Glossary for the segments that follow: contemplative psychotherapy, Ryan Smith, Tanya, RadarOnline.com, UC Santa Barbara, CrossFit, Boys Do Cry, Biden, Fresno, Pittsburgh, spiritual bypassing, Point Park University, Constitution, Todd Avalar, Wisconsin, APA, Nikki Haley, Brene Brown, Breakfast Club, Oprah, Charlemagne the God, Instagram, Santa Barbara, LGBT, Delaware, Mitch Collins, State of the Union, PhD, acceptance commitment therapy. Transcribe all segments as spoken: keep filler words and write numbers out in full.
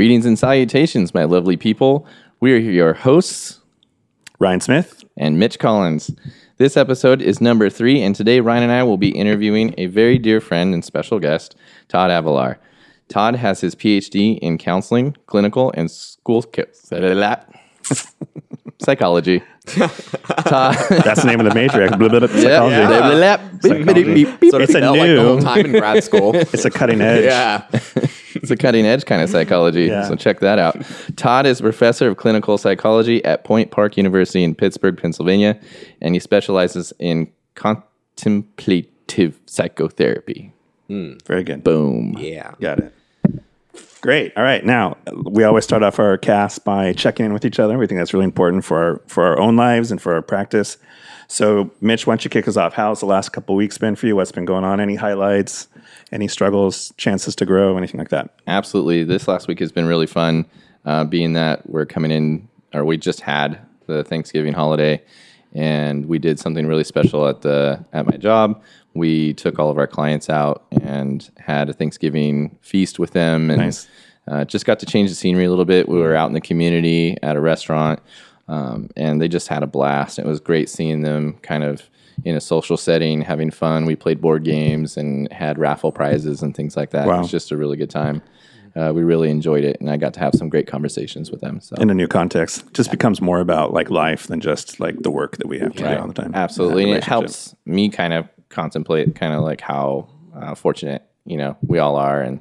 Greetings and salutations, my lovely people. We are your hosts, Ryan Smith and Mitch Collins. This episode is number three, and today Ryan and I will be interviewing a very dear friend and special guest, Todd Avalar. Todd has his P H D in counseling, clinical, and school psychology. Todd. That's the name of the major. Blah, blah, blah, psychology. Yeah. Psychology. It's a new. Like the whole time in grad school. It's a cutting edge. Yeah. It's a cutting edge kind of psychology. Yeah. So check that out. Todd is professor of clinical psychology at Point Park University in Pittsburgh, Pennsylvania, and he specializes in contemplative psychotherapy. Mm. Very good. Boom. Yeah. Got it. Great. All right. Now, we always start off our cast by checking in with each other. We think that's really important for our, for our own lives and for our practice. So, Mitch, why don't you kick us off? How's the last couple of weeks been for you? What's been going on? Any highlights? Any struggles? Chances to grow? Anything like that? Absolutely. This last week has been really fun, uh, being that we're coming in, or we just had the Thanksgiving holiday, and we did something really special at the at my job. We took all of our clients out and had a Thanksgiving feast with them, and nice. uh, just got to change the scenery a little bit. We were out in the community at a restaurant, um, and they just had a blast. It was great seeing them kind of in a social setting, having fun. We played board games and had raffle prizes and things like that. Wow. It was just a really good time. Uh, we really enjoyed it, and I got to have some great conversations with them. So in a new context, it just yeah. becomes more about like life than just like the work that we have to right. do all the time. Absolutely, and it helps me kind of contemplate kind of like how uh, fortunate, you know, we all are, and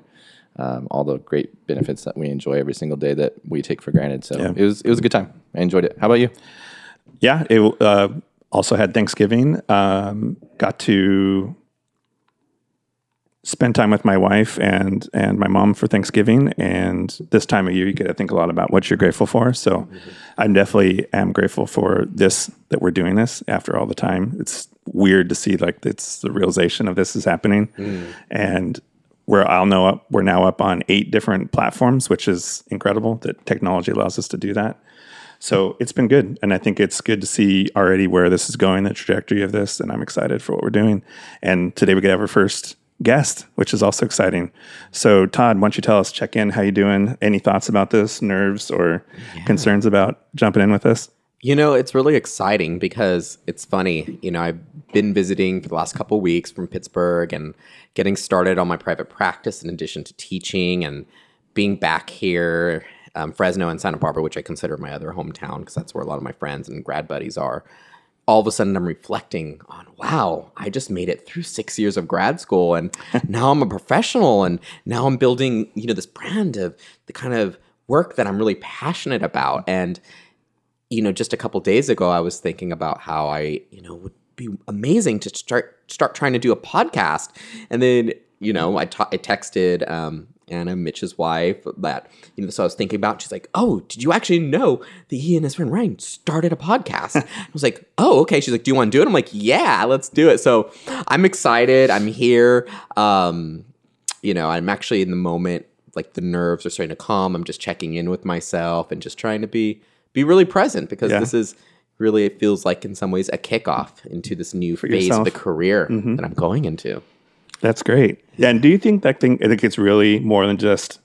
um, all the great benefits that we enjoy every single day that we take for granted. So yeah. it was it was a good time. I enjoyed it. How about you? Yeah, it uh, also had Thanksgiving. Um, got to spend time with my wife and and my mom for Thanksgiving, and this time of year you get to think a lot about what you're grateful for. So mm-hmm. I definitely am grateful for this, that we're doing this after all the time. It's weird to see like it's the realization of this is happening, mm. and we're I'll know up we're now up on eight different platforms, which is incredible that technology allows us to do that. So it's been good, and I think it's good to see already where this is going, the trajectory of this, and I'm excited for what we're doing. And today we get our first guest, which is also exciting. So Todd, why don't you tell us, check in, how you doing? Any thoughts about this, nerves or yeah. concerns about jumping in with us? You know, it's really exciting because it's funny. You know, I've been visiting for the last couple of weeks from Pittsburgh and getting started on my private practice in addition to teaching, and being back here, um, Fresno and Santa Barbara, which I consider my other hometown because that's where a lot of my friends and grad buddies are. All of a sudden I'm reflecting on, wow, I just made it through six years of grad school, and now I'm a professional, and now I'm building, you know, this brand of the kind of work that I'm really passionate about. And, you know, just a couple days ago, I was thinking about how I, you know, would be amazing to start, start trying to do a podcast. And then, you know, I, ta- I texted, um, Anna, Mitch's wife, that, you know, so I was thinking about, she's like, oh, did you actually know that he and his friend Ryan started a podcast? I was like, oh, okay. She's like, do you want to do it? I'm like, yeah, let's do it. So I'm excited. I'm here. Um, you know, I'm actually in the moment, like the nerves are starting to calm. I'm just checking in with myself and just trying to be, be really present, because yeah. this is really, it feels like in some ways a kickoff into this new For phase yourself. Of the career mm-hmm. that I'm going into. That's great. Yeah, and do you think that thing? I think it's really more than just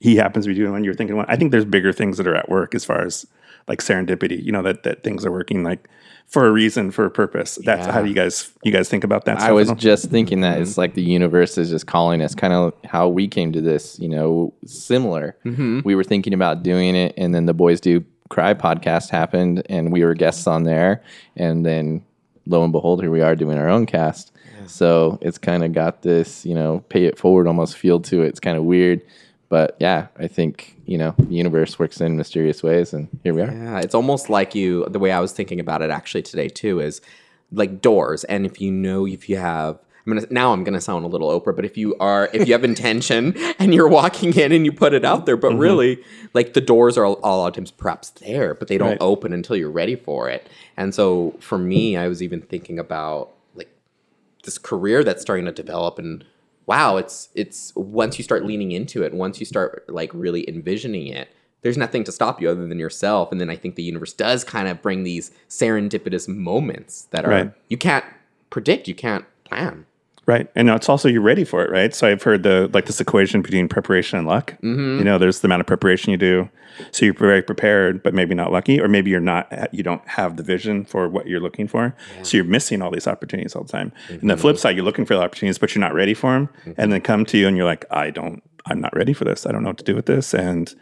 he happens to be doing one. You're thinking one. I think there's bigger things that are at work as far as like serendipity. You know, that that things are working like for a reason, for a purpose. That's yeah. how you guys you guys think about that. I was just thinking that it's like the universe is just calling us. Kind of how we came to this. You know, similar. Mm-hmm. We were thinking about doing it, and then the Boys Do Cry podcast happened, and we were guests on there, and then lo and behold, here we are doing our own cast. So it's kind of got this, you know, pay it forward almost feel to it. It's kind of weird. But yeah, I think, you know, the universe works in mysterious ways, and here we are. Yeah, it's almost like you, the way I was thinking about it actually today too, is like doors. And if you know, if you have, I'm gonna, now I'm going to sound a little Oprah, but if you are, if you have intention and you're walking in and you put it out there, but mm-hmm. really like the doors are a lot of times perhaps there, but they don't right. open until you're ready for it. And so for me, I was even thinking about this career that's starting to develop, and wow, it's it's once you start leaning into it, once you start like really envisioning it, there's nothing to stop you other than yourself. And then I think the universe does kind of bring these serendipitous moments that are right. you can't predict, you can't plan. Right. And it's also, you're ready for it, right? So I've heard the like this equation between preparation and luck. Mm-hmm. You know, there's the amount of preparation you do. So you're very prepared, but maybe not lucky, or maybe you're not, you don't have the vision for what you're looking for. Yeah. So you're missing all these opportunities all the time. Mm-hmm. And the flip side, you're looking for the opportunities, but you're not ready for them. Mm-hmm. And then come to you and you're like, I don't, I'm not ready for this. I don't know what to do with this. And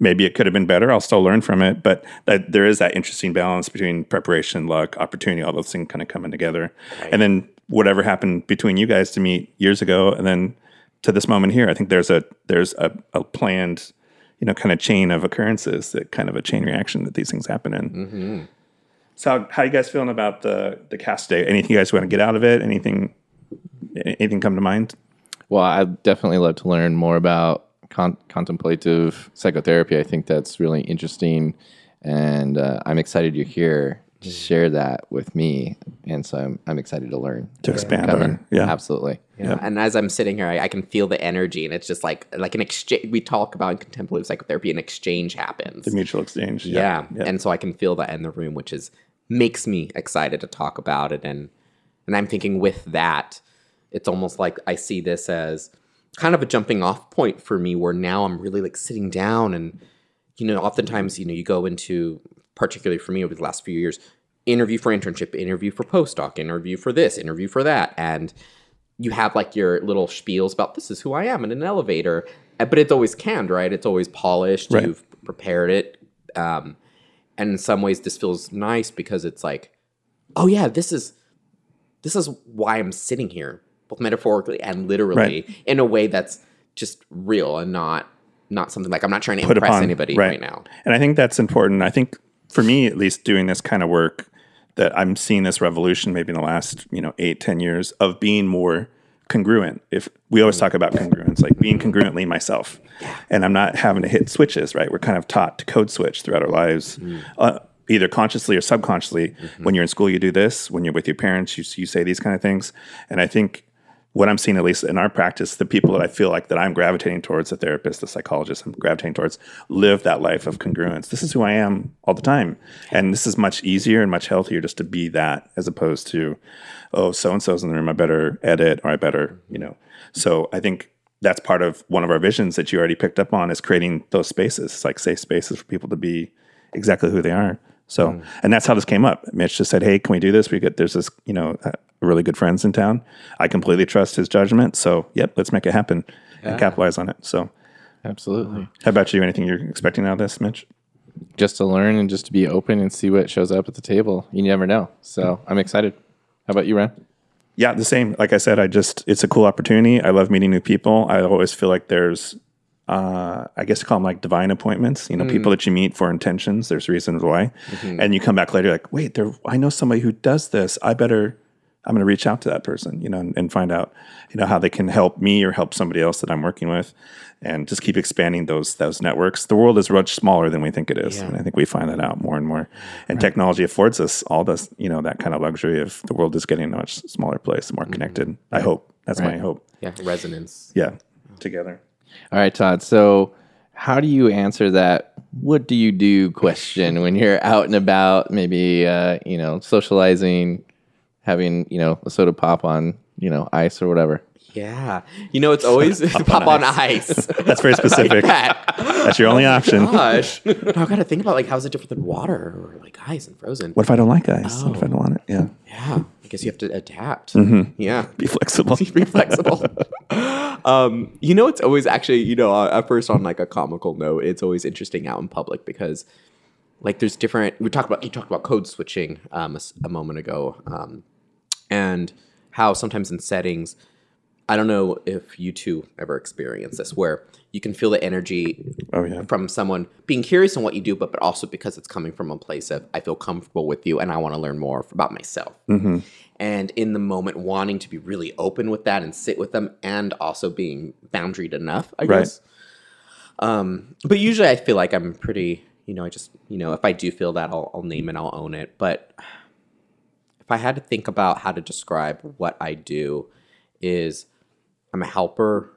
maybe it could have been better. I'll still learn from it. But that, there is that interesting balance between preparation, luck, opportunity, all those things kind of coming together. Right. And then whatever happened between you guys to meet years ago and then to this moment here, I think there's a there's a, a planned, you know, kind of chain of occurrences, that kind of a chain reaction that these things happen in. Mm-hmm. So how, how you guys feeling about the the cast day? Anything you guys want to get out of it? Anything anything come to mind? Well, I'd definitely love to learn more about con- contemplative psychotherapy. I think that's really interesting, and uh, I'm excited you're here to share that with me, and so I'm, I'm excited to learn. To expand on. Yeah. Absolutely. Yeah. Yeah. And as I'm sitting here, I, I can feel the energy, and it's just like like an exchange. We talk about in contemplative psychotherapy, an exchange happens. The mutual exchange. Yeah. Yeah. Yeah. And so I can feel that in the room, which is makes me excited to talk about it. And and I'm thinking with that, it's almost like I see this as kind of a jumping off point for me, where now I'm really like sitting down and, you know, oftentimes, you know, you go into, particularly for me over the last few years, interview for internship, interview for postdoc, interview for this, interview for that. And you have like your little spiels about this is who I am in an elevator, but it's always canned, right? It's always polished. Right. You've prepared it. Um, and in some ways this feels nice because it's like, oh yeah, this is, this is why I'm sitting here, both metaphorically and literally. Right. In a way that's just real and not not something like I'm not trying to Put impress upon, anybody right. right now. And I think that's important. I think for me, at least, doing this kind of work, that I'm seeing this revolution maybe in the last, you know, eight, ten years of being more congruent. If we always talk about congruence, like being congruently myself, and I'm not having to hit switches, right? We're kind of taught to code switch throughout our lives. Mm. Uh, either consciously or subconsciously. Mm-hmm. When you're in school, you do this. When you're with your parents, you, you say these kind of things. And I think what I'm seeing, at least in our practice, the people that I feel like that I'm gravitating towards, the therapist, the psychologist I'm gravitating towards, live that life of congruence. This is who I am all the time. And this is much easier and much healthier just to be that, as opposed to, oh, so-and-so's in the room, I better edit, or I better, you know. So I think that's part of one of our visions that you already picked up on, is creating those spaces. It's like safe spaces for people to be exactly who they are. So, mm. and that's how this came up. Mitch just said, hey, can we do this? We get, there's this, you know, uh, really good friends in town. I completely trust his judgment. So, yep, let's make it happen yeah. and capitalize on it. So, absolutely. How about you? Anything you're expecting out of this, Mitch? Just to learn and just to be open and see what shows up at the table. You never know. So, I'm excited. How about you, Ren? Yeah, the same. Like I said, I just, it's a cool opportunity. I love meeting new people. I always feel like there's, Uh, I guess you call them like divine appointments, you know, mm. people that you meet for intentions. There's reasons why. Mm-hmm. And you come back later like, wait, there, I know somebody who does this. I better, I'm going to reach out to that person, you know, and, and find out, you know, how they can help me or help somebody else that I'm working with, and just keep expanding those, those networks. The world is much smaller than we think it is. Yeah. And I think we find that out more and more. And right. technology affords us all this, you know, that kind of luxury of the world is getting a much smaller place, more connected. Mm-hmm. I hope. That's right. my hope. Yeah. Resonance. Yeah. Together. All right, Todd. So how do you answer that what do you do question when you're out and about, maybe, uh, you know, socializing, having, you know, a soda pop on, you know, ice or whatever? Yeah. You know, it's always pop, pop on, on ice. ice. That's very specific. Like that. That's your only option. Gosh. No, I've got to think about, like, how's it different than water or, like, ice and frozen? What if I don't like ice? Oh. What if I don't want it? Yeah. Yeah. I guess you have to adapt. Mm-hmm. Yeah. Be flexible. Be flexible. Um, you know, it's always actually, you know, uh, at first on like a comical note, it's always interesting out in public because like there's different, we talked about, you talked about code switching um, a, a moment ago um, and how sometimes in settings, I don't know if you two ever experience this, where you can feel the energy oh, yeah. from someone being curious on what you do, but, but also because it's coming from a place of, I feel comfortable with you and I want to learn more about myself. Mm-hmm. And in the moment, wanting to be really open with that and sit with them, and also being boundaried enough, I right. guess. Um, but usually I feel like I'm pretty, you know, I just, you know, if I do feel that, I'll, I'll name it, I'll own it. But if I had to think about how to describe what I do, is I'm a helper.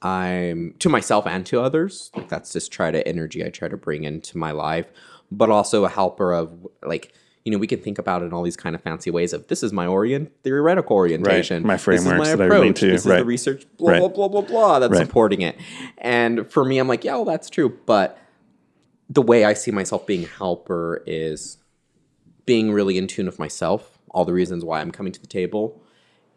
I'm to myself and to others. Like that's just try to energy I try to bring into my life, but also a helper of like, you know, we can think about it in all these kind of fancy ways of this is my orient theoretical orientation. Right. My framework. This is my approach. This is right. the research, blah, right. blah, blah, blah, blah, that's right. supporting it. And for me, I'm like, yeah, well, that's true. But the way I see myself being a helper is being really in tune with myself, all the reasons why I'm coming to the table,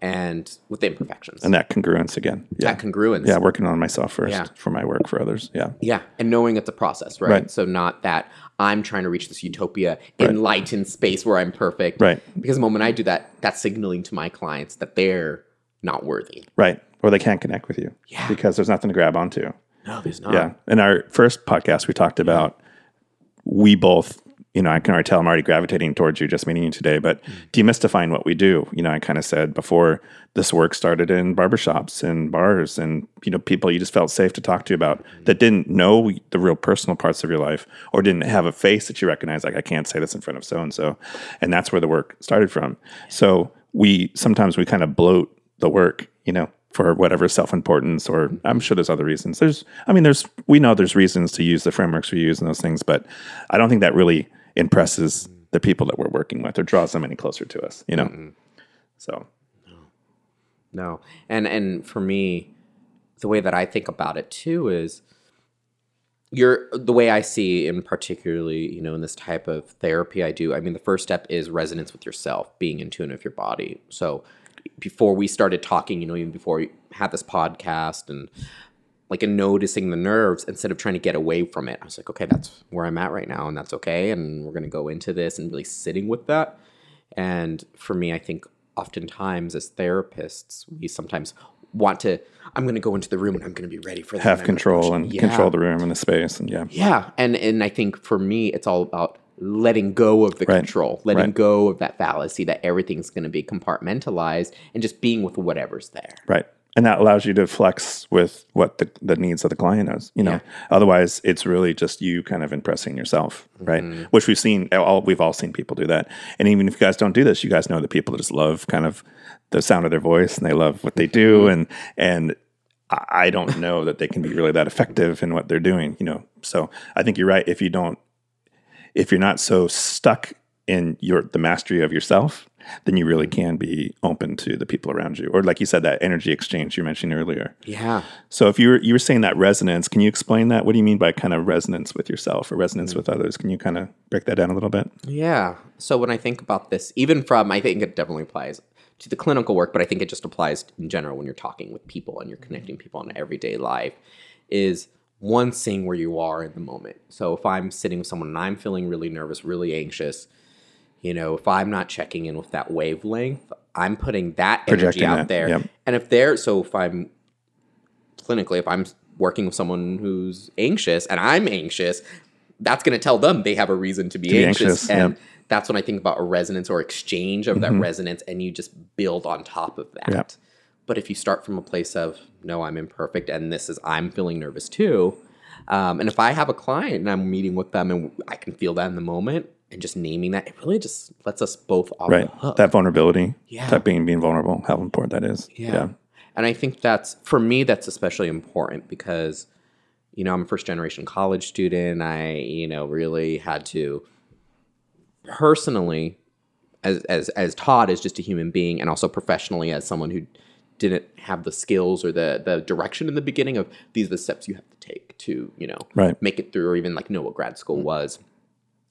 and with the imperfections. And that congruence again. Yeah. That congruence. Yeah, working on myself first yeah. for my work for others. Yeah. Yeah, and knowing it's a process, right? right? So not that I'm trying to reach this utopia, right. enlightened space where I'm perfect. Right. Because the moment I do that, that's signaling to my clients that they're not worthy. Right, or they can't connect with you. Yeah. Because there's nothing to grab onto. No, there's not. Yeah, in our first podcast, we talked about we both... You know, I can already tell I'm already gravitating towards you just meeting you today, but demystifying what we do. You know, I kind of said before this work started in barbershops and bars and, you know, people you just felt safe to talk to about that didn't know the real personal parts of your life or didn't have a face that you recognize, like, I can't say this in front of so-and-so. And that's where the work started from. So we, sometimes we kind of bloat the work, you know, for whatever self-importance, or I'm sure there's other reasons. There's, I mean, there's, we know there's reasons to use the frameworks we use and those things, but I don't think that really impresses the people that we're working with or draws them any closer to us, you know? Mm-mm. So. No. No. And, and for me, the way that I think about it too is you're, the way I see in particularly, you know, in this type of therapy I do, I mean, the first step is resonance with yourself, being in tune with your body. So before we started talking, you know, even before we had this podcast and like and noticing the nerves instead of trying to get away from it. I was like, okay, that's where I'm at right now and that's okay. And we're going to go into this and really sitting with that. And for me, I think oftentimes as therapists, we sometimes want to, I'm going to go into the room and I'm going to be ready for that. Have control and yeah. control the room and the space. And yeah. Yeah. And, and I think for me, it's all about letting go of the right. control, letting right. go of that fallacy that everything's going to be compartmentalized and just being with whatever's there. Right. And that allows you to flex with what the, the needs of the client is, you know, yeah. otherwise it's really just you kind of impressing yourself, right? Mm-hmm. Which we've seen, all, we've all seen people do that. And even if you guys don't do this, you guys know that people just love kind of the sound of their voice and they love what they do. Mm-hmm. And, and I don't know that they can be really that effective in what they're doing, you know? So I think you're right. If you don't, if you're not so stuck in your, the mastery of yourself, then you really can be open to the people around you. Or like you said, that energy exchange you mentioned earlier. Yeah. So if you were, you were saying that resonance, can you explain that? What do you mean by kind of resonance with yourself or resonance mm-hmm. with others? Can you kind of break that down a little bit? Yeah. So when I think about this, even from, I think it definitely applies to the clinical work, but I think it just applies in general when you're talking with people and you're connecting people in everyday life, is one, seeing where you are in the moment. So if I'm sitting with someone and I'm feeling really nervous, really anxious, you know, if I'm not checking in with that wavelength, I'm putting that energy out that, there. Yep. And if they're, so if I'm clinically, if I'm working with someone who's anxious and I'm anxious, that's going to tell them they have a reason to be, to be anxious. anxious. And yep. that's when I think about a resonance or exchange of mm-hmm. that resonance, and you just build on top of that. Yep. But if you start from a place of, no, I'm imperfect and this is, I'm feeling nervous too. Um, and if I have a client and I'm meeting with them and I can feel that in the moment, and just naming that, it really just lets us both off right. the hook. That vulnerability, yeah. that being being vulnerable, how important that is. Yeah. yeah. And I think that's, for me, that's especially important because, you know, I'm a first-generation college student. I, you know, really had to personally, as, as, as Todd is just a human being, and also professionally as someone who didn't have the skills or the the direction in the beginning of these are the steps you have to take to, you know, right. make it through or even like know what grad school mm-hmm. was.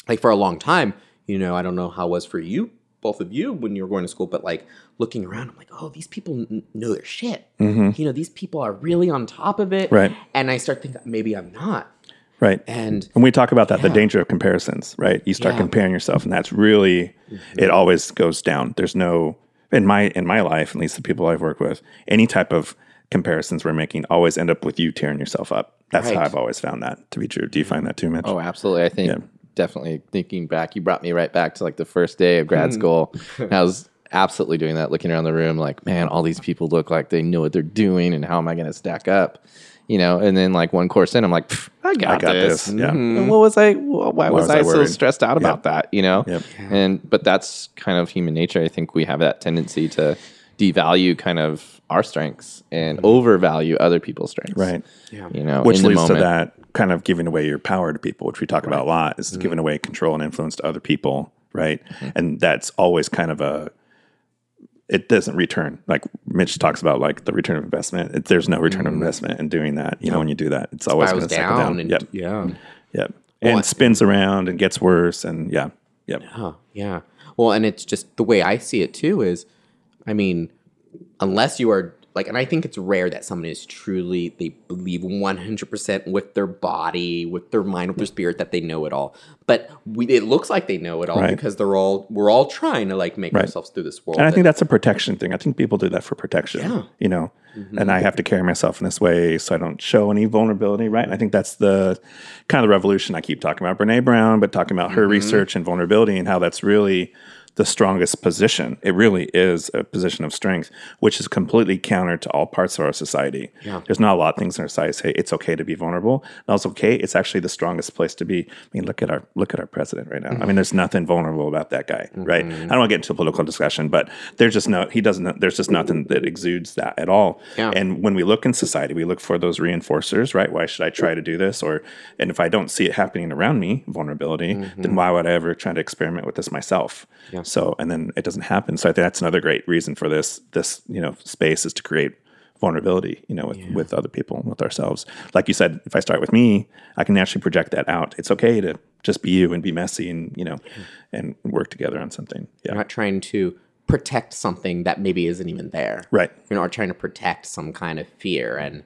Like for a long time, you know, I don't know how it was for you, both of you, when you were going to school, but like looking around, I'm like, oh, these people n- know their shit. Mm-hmm. You know, these people are really on top of it. Right. And I start thinking, maybe I'm not. Right. And and we talk about that, yeah. the danger of comparisons, right? You start yeah. comparing yourself and that's really, mm-hmm. it always goes down. There's no, in my in my life, at least the people I've worked with, any type of comparisons we're making always end up with you tearing yourself up. That's right. how I've always found that to be true. Do you find that too, Mitch? Oh, absolutely. I think. Yeah. Definitely thinking back, you brought me right back to like the first day of grad school. And I was absolutely doing that, looking around the room like, man, all these people look like they know what they're doing and how am I going to stack up? You know, and then like one course in, I'm like, I got, I got this. this. Yeah. And what was I, well, why, why was, was I, I so stressed out about yep. that? You know, yep. and, but that's kind of human nature. I think we have that tendency to devalue kind of our strengths and overvalue other people's strengths. Right. Yeah. You know, which leads to that kind of giving away your power to people, which we talk right. about a lot, is mm-hmm. giving away control and influence to other people right? Mm-hmm. And that's always kind of a, it doesn't return. Like Mitch talks about, like the return of investment. It, there's no return mm-hmm. of investment in doing that. You no. know, when you do that, it's always going to cycle down. And, yep. Yeah. Yep. Well, and it spins around and gets worse. And yeah. Yep. Yeah. Yeah. Well, and it's just the way I see it too is, I mean, unless you are like, and I think it's rare that someone is truly, they believe one hundred percent with their body, with their mind, with their spirit that they know it all. But we, it looks like they know it all right. because they're all, we're all trying to like make right. ourselves through this world. And I think that's a protection thing. I think people do that for protection, yeah. you know, mm-hmm. and I have to carry myself in this way so I don't show any vulnerability. Right. And I think that's the kind of the revolution I keep talking about Brene Brown, but talking about her mm-hmm. research and vulnerability and how that's really the strongest position. It really is a position of strength, which is completely counter to all parts of our society. Yeah. There's not a lot of things in our society say it's okay to be vulnerable. No, it's okay. It's actually the strongest place to be. I mean, look at our look at our president right now. Mm-hmm. I mean, there's nothing vulnerable about that guy, mm-hmm. right? I don't want to get into a political discussion, but there's just no he doesn't there's just nothing that exudes that at all. Yeah. And when we look in society, we look for those reinforcers, right? Why should I try to do this? Or and if I don't see it happening around me, vulnerability, mm-hmm. then why would I ever try to experiment with this myself? Yeah. So, and then it doesn't happen. So I think that's another great reason for this, this, you know, space is to create vulnerability, you know, with, yeah. with other people, with ourselves. Like you said, if I start with me, I can actually project that out. It's okay to just be you and be messy and, you know, yeah. and work together on something. Yeah. You're not trying to protect something that maybe isn't even there. Right. You're not trying to protect some kind of fear. And,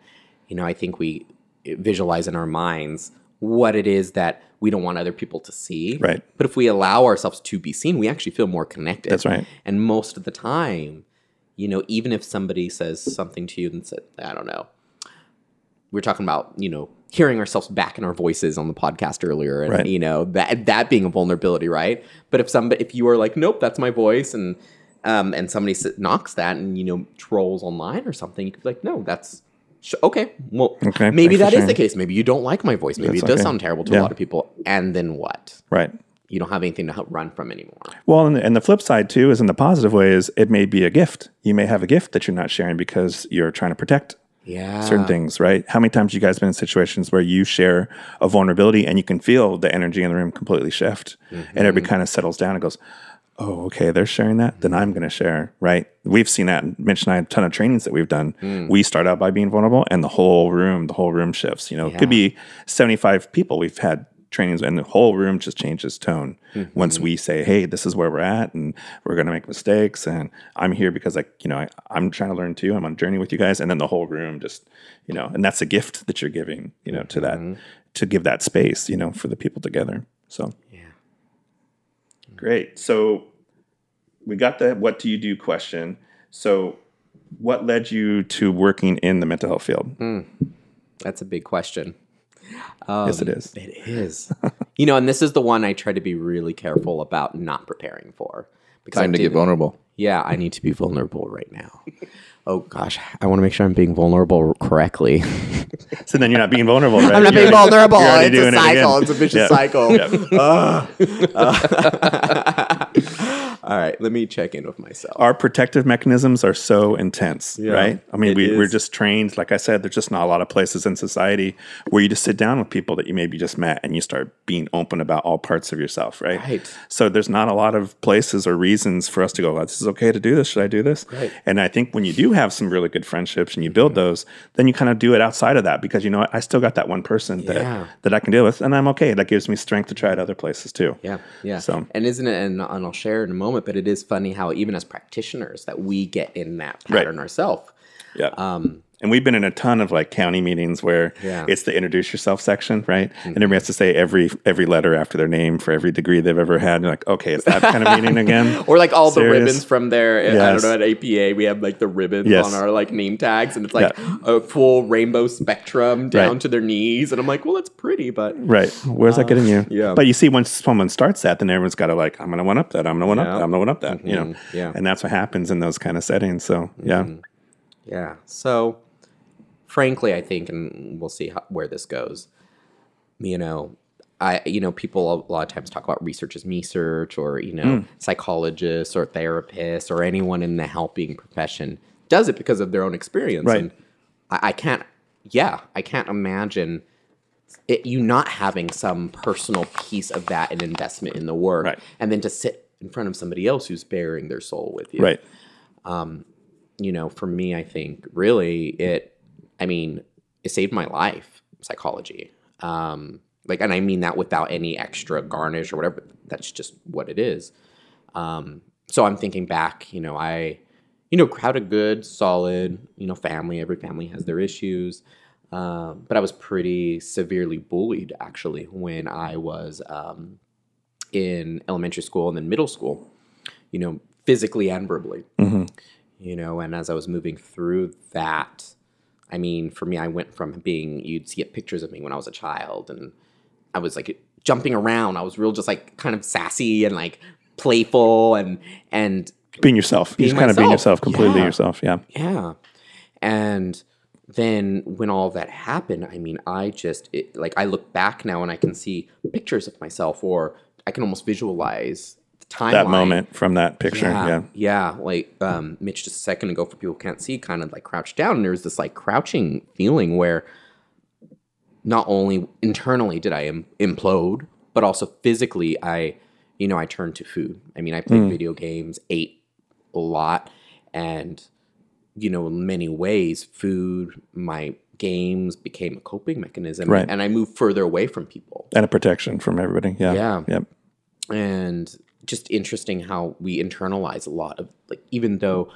you know, I think we visualize in our minds what it is that we don't want other people to see. Right. But if we allow ourselves to be seen, we actually feel more connected. That's right. And most of the time, you know, even if somebody says something to you and said, I don't know, we're talking about, you know, hearing ourselves back in our voices on the podcast earlier and, right. you know, that that being a vulnerability, right? But if somebody, if you are like, nope, that's my voice and um, and somebody knocks that and, you know, trolls online or something, you could be like, no, that's, okay, well, okay, maybe that is the case. Maybe you don't like my voice. Maybe that's it does okay. sound terrible to yeah. a lot of people. And then what? Right. You don't have anything to run from anymore. Well, and, and the flip side, too, is in the positive way is it may be a gift. You may have a gift that you're not sharing because you're trying to protect yeah. certain things, right? How many times have you guys been in situations where you share a vulnerability and you can feel the energy in the room completely shift mm-hmm. and everybody kind of settles down and goes, oh, okay, they're sharing that, then I'm going to share, right? We've seen that. Mitch and I have a ton of trainings that we've done. Mm. We start out by being vulnerable, and the whole room, the whole room shifts. You know, yeah. it could be seventy-five people we've had trainings, and the whole room just changes tone. Mm-hmm. Once we say, hey, this is where we're at, and we're going to make mistakes, and I'm here because, like, you know, I, I'm trying to learn too. I'm on a journey with you guys, and then the whole room just, you know, and that's a gift that you're giving, you know, to that, mm-hmm. to give that space, you know, for the people together. So, yeah. Great. So we got the what do you do question. So what led you to working in the mental health field? Mm, that's a big question. Um, yes, it is. It is. You know, and this is the one I try to be really careful about not preparing for. Because Time I to get vulnerable. Yeah, I need to be vulnerable right now. Oh, gosh. I want to make sure I'm being vulnerable correctly. So then you're not being vulnerable, right? I'm not you're being already, vulnerable. It's a cycle. It it's a vicious yep. cycle. Yep. Uh, uh. All right. Let me check in with myself. Our protective mechanisms are so intense, yeah, right? I mean, we, we're just trained. Like I said, there's just not a lot of places in society where you just sit down with people that you maybe just met and you start being open about all parts of yourself, right? Right. So there's not a lot of places or reasons for us to go, this is okay to do this. Should I do this? Right. And I think when you do have some really good friendships and you build mm-hmm. those, then you kind of do it outside of that because, you know, I still got that one person that, yeah. that I can deal with and I'm okay. That gives me strength to try it other places too. Yeah. Yeah. So, and isn't it, and, and I'll share in a moment, but it is funny how even as practitioners that we get in that pattern right. ourselves. Yeah. Um, and we've been in a ton of like county meetings where yeah. it's the introduce yourself section, right? Mm-hmm. And everybody has to say every every letter after their name for every degree they've ever had. And you're like, okay, it's that kind of meeting again. Or like all Serious? the ribbons from their, yes. I don't know, at A P A, we have like the ribbons yes. on our like name tags. And it's like yeah. a full rainbow spectrum down right. to their knees. And I'm like, well, that's pretty, but. Right. Where's uh, that getting you? Yeah. But you see, once someone starts that, then everyone's got to like, I'm going to one up that. I'm going to one yeah. up that. I'm going to one up that. Mm-hmm. You know? Yeah. And that's what happens in those kind of settings. So, yeah. Mm-hmm. Yeah. So. Frankly, I think, and we'll see how, where this goes, you know, I, you know, people a lot of times talk about research as me search or, you know, mm. psychologists or therapists or anyone in the helping profession does it because of their own experience. Right. And I, I can't, yeah, I can't imagine it, you not having some personal piece of that and investment in the work, right. and then to sit in front of somebody else who's bearing their soul with you. Right. Um, you know, for me, I think really it, I mean, it saved my life, psychology. Um, like, and I mean that without any extra garnish or whatever. That's just what it is. Um, so I'm thinking back, you know, I, you know, had a good, solid, you know, family. Every family has their issues. Um, but I was pretty severely bullied, actually, when I was um, in elementary school and then middle school, you know, physically and verbally, mm-hmm. you know, and as I was moving through that, I mean, for me, I went from being, you'd see pictures of me when I was a child, and I was like jumping around. I was real just like kind of sassy and like playful and, and being yourself, being just kind myself. of being yourself, completely yeah. yourself. Yeah. Yeah. And then when all that happened, I mean, I just, it, like, I look back now and I can see pictures of myself, or I can almost visualize the timeline. That moment from that picture, yeah. Yeah, yeah. Like, um, Mitch just a second ago, for people who can't see, kind of, like, crouched down, and there's this, like, crouching feeling where not only internally did I im- implode, but also physically I, you know, I turned to food. I mean, I played mm. video games, ate a lot, and... you know, in many ways, food, my games became a coping mechanism. Right. And I moved further away from people. And a protection from everybody. Yeah. Yeah. Yep. And just interesting how we internalize a lot of, like, even though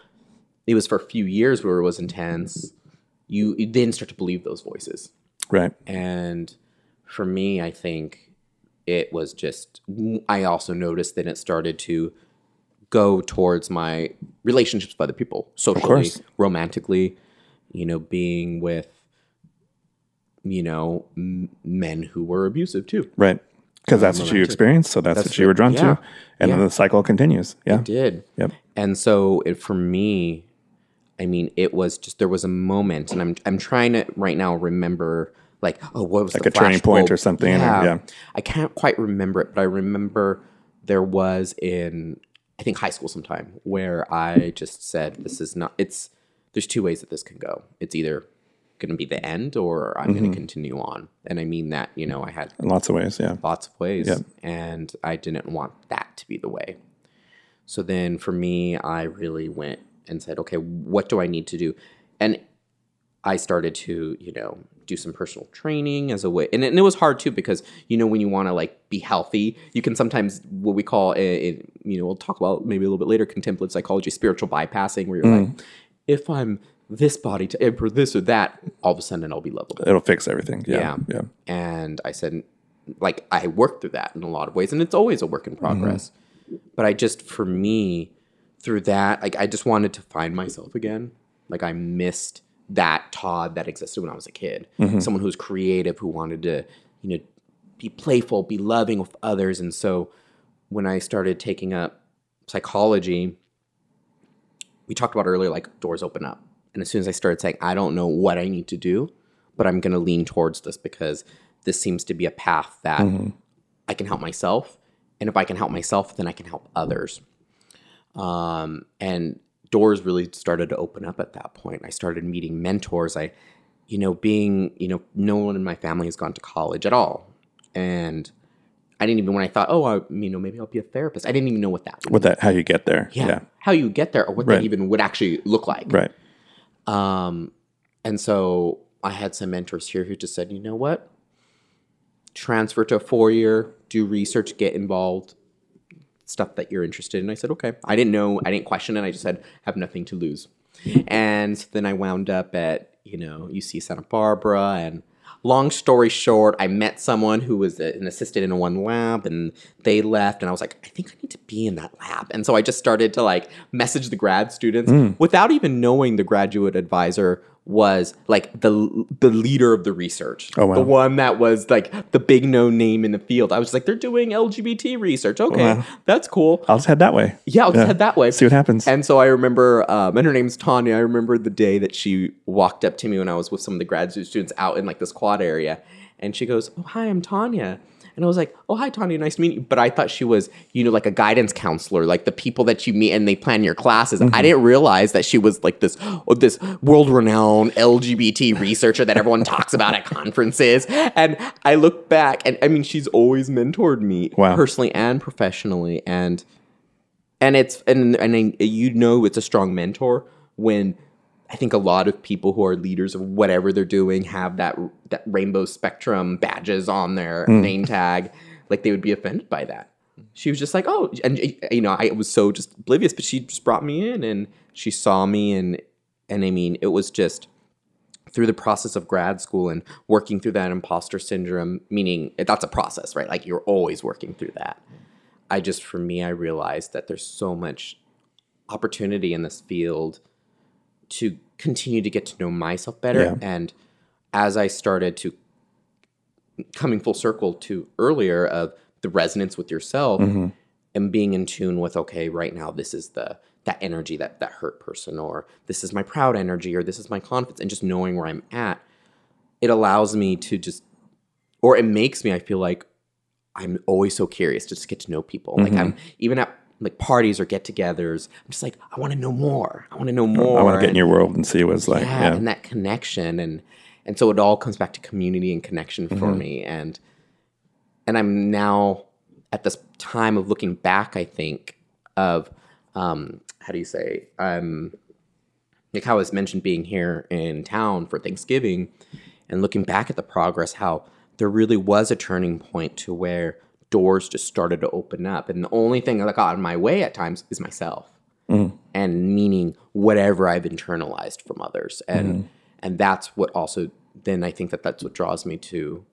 it was for a few years where it was intense, you, you then start to believe those voices. Right. And for me, I think it was just, I also noticed that it started to go towards my relationships with other people, socially, romantically, you know, being with, you know, m- men who were abusive too. Right. Because that's um, what you experienced. So that's, that's what you were drawn yeah. to. And yeah. then the cycle continues. Yeah. It did. Yep. And so it, for me, I mean, it was just, there was a moment, and I'm, I'm trying to right now remember, like, oh, what was like the Like a turning point bulb? or something. Yeah. Or, yeah. I can't quite remember it, but I remember there was in... I think high school sometime, where I just said, this is not, it's, there's two ways that this can go. It's either going to be the end, or I'm mm-hmm. going to continue on. And I mean that, you know, I had lots of ways, yeah. Lots of ways. Yep. And I didn't want that to be the way. So then for me, I really went and said, okay, what do I need to do? And I started to, you know, do some personal training as a way. And it, and it was hard too, because, you know, when you want to like be healthy, you can sometimes what we call, it, you know, we'll talk about maybe a little bit later, contemplative psychology, spiritual bypassing, where you're mm. like, if I'm this body type or this or that, all of a sudden I'll be lovable. It'll fix everything. Yeah. Yeah. yeah. And I said, like, I worked through that in a lot of ways, and it's always a work in progress. Mm-hmm. But I just, for me, through that, like, I just wanted to find myself again. Like, I missed that Todd that existed when I was a kid, mm-hmm. someone who was creative, who wanted to, you know, be playful, be loving with others. And so when I started taking up psychology, we talked about earlier, like, doors open up. And as soon as I started saying, I don't know what I need to do, but I'm going to lean towards this because this seems to be a path that mm-hmm. I can help myself. And if I can help myself, then I can help others. Um, and doors really started to open up at that point. I started meeting mentors. I, you know, being, you know, no one in my family has gone to college at all. And I didn't even, when I thought, oh, I, you know, maybe I'll be a therapist, I didn't even know what that was. What that, how you get there. Yeah. yeah. How you get there, or what right. that even would actually look like. Right. Um, and so I had some mentors here who just said, you know what? Transfer to a four-year, do research, get involved. Stuff that you're interested in. I said, okay. I didn't know. I didn't question it. I just said, have nothing to lose. And then I wound up at, you know, U C Santa Barbara. And long story short, I met someone who was an assistant in one lab, and they left. And I was like, I think I need to be in that lab. And so I just started to like message the grad students mm. without even knowing the graduate advisor was like the the leader of the research. Oh, wow. The one that was like the big known name in the field. I was like, they're doing L G B T research. Okay, wow. That's cool. I'll just head that way. Yeah, I'll yeah. just head that way. See what happens. And so I remember, um, and her name's Tanya. I remember the day that she walked up to me when I was with some of the grad students out in like this quad area. And she goes, oh, hi, I'm Tanya. And I was like, oh, hi, Tanya, nice to meet you. But I thought she was, you know, like a guidance counselor, like the people that you meet and they plan your classes. Mm-hmm. I didn't realize that she was like this, oh, this world-renowned L G B T researcher that everyone talks about at conferences. And I look back and, I mean, she's always mentored me wow. personally and professionally. And and it's and, and you know it's a strong mentor when I think a lot of people who are leaders of whatever they're doing have that that rainbow spectrum badges on their mm. name tag, like they would be offended by that. She was just like, oh, and you know, I was so just oblivious, but she just brought me in and she saw me and and I mean, it was just through the process of grad school and working through that imposter syndrome, meaning that's a process, right? Like you're always working through that. I just, for me, I realized that there's so much opportunity in this field to continue to get to know myself better. Yeah. And as I started to coming full circle to earlier of the resonance with yourself mm-hmm. and being in tune with, okay, right now, this is the, that energy, that, that hurt person, or this is my proud energy, or this is my confidence, and just knowing where I'm at, it allows me to just, or it makes me, I feel like I'm always so curious to just get to know people. Mm-hmm. Like I'm even at, like parties or get-togethers, I'm just like, I want to know more. I want to know more. I want to get and, in your world and see what it's yeah, like. Yeah, and that connection. And and so it all comes back to community and connection for mm-hmm. me. And and I'm now at this time of looking back, I think, of, um, how do you say, um, like how I was mentioned being here in town for Thanksgiving and looking back at the progress, how there really was a turning point to where doors just started to open up. And the only thing that got in my way at times is myself mm. and meaning whatever I've internalized from others. And, mm. and that's what also, then I think that that's what draws me to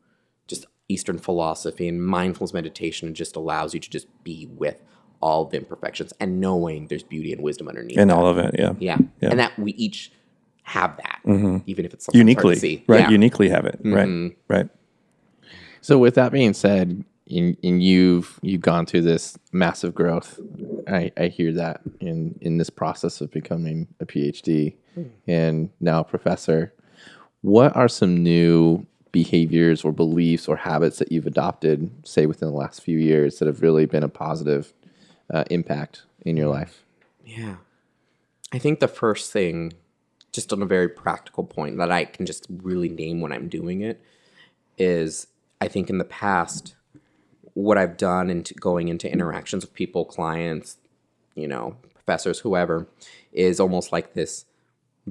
just Eastern philosophy and mindfulness meditation. It just allows you to just be with all the imperfections and knowing there's beauty and wisdom underneath. And all of it. Yeah. Yeah. yeah. And that we each have that, mm-hmm. even if it's something uniquely, hard to see. Right. Yeah. Uniquely have it. Mm-hmm. Right. Right. So with that being said, And, and you've you've gone through this massive growth. I, I hear that in, in this process of becoming a PhD mm. and now a professor. What are some new behaviors or beliefs or habits that you've adopted, say, within the last few years that have really been a positive uh, impact in your life? Yeah. I think the first thing, just on a very practical point that I can just really name when I'm doing it, is I think in the past, what I've done into going into interactions with people, clients, you know, professors, whoever, is almost like this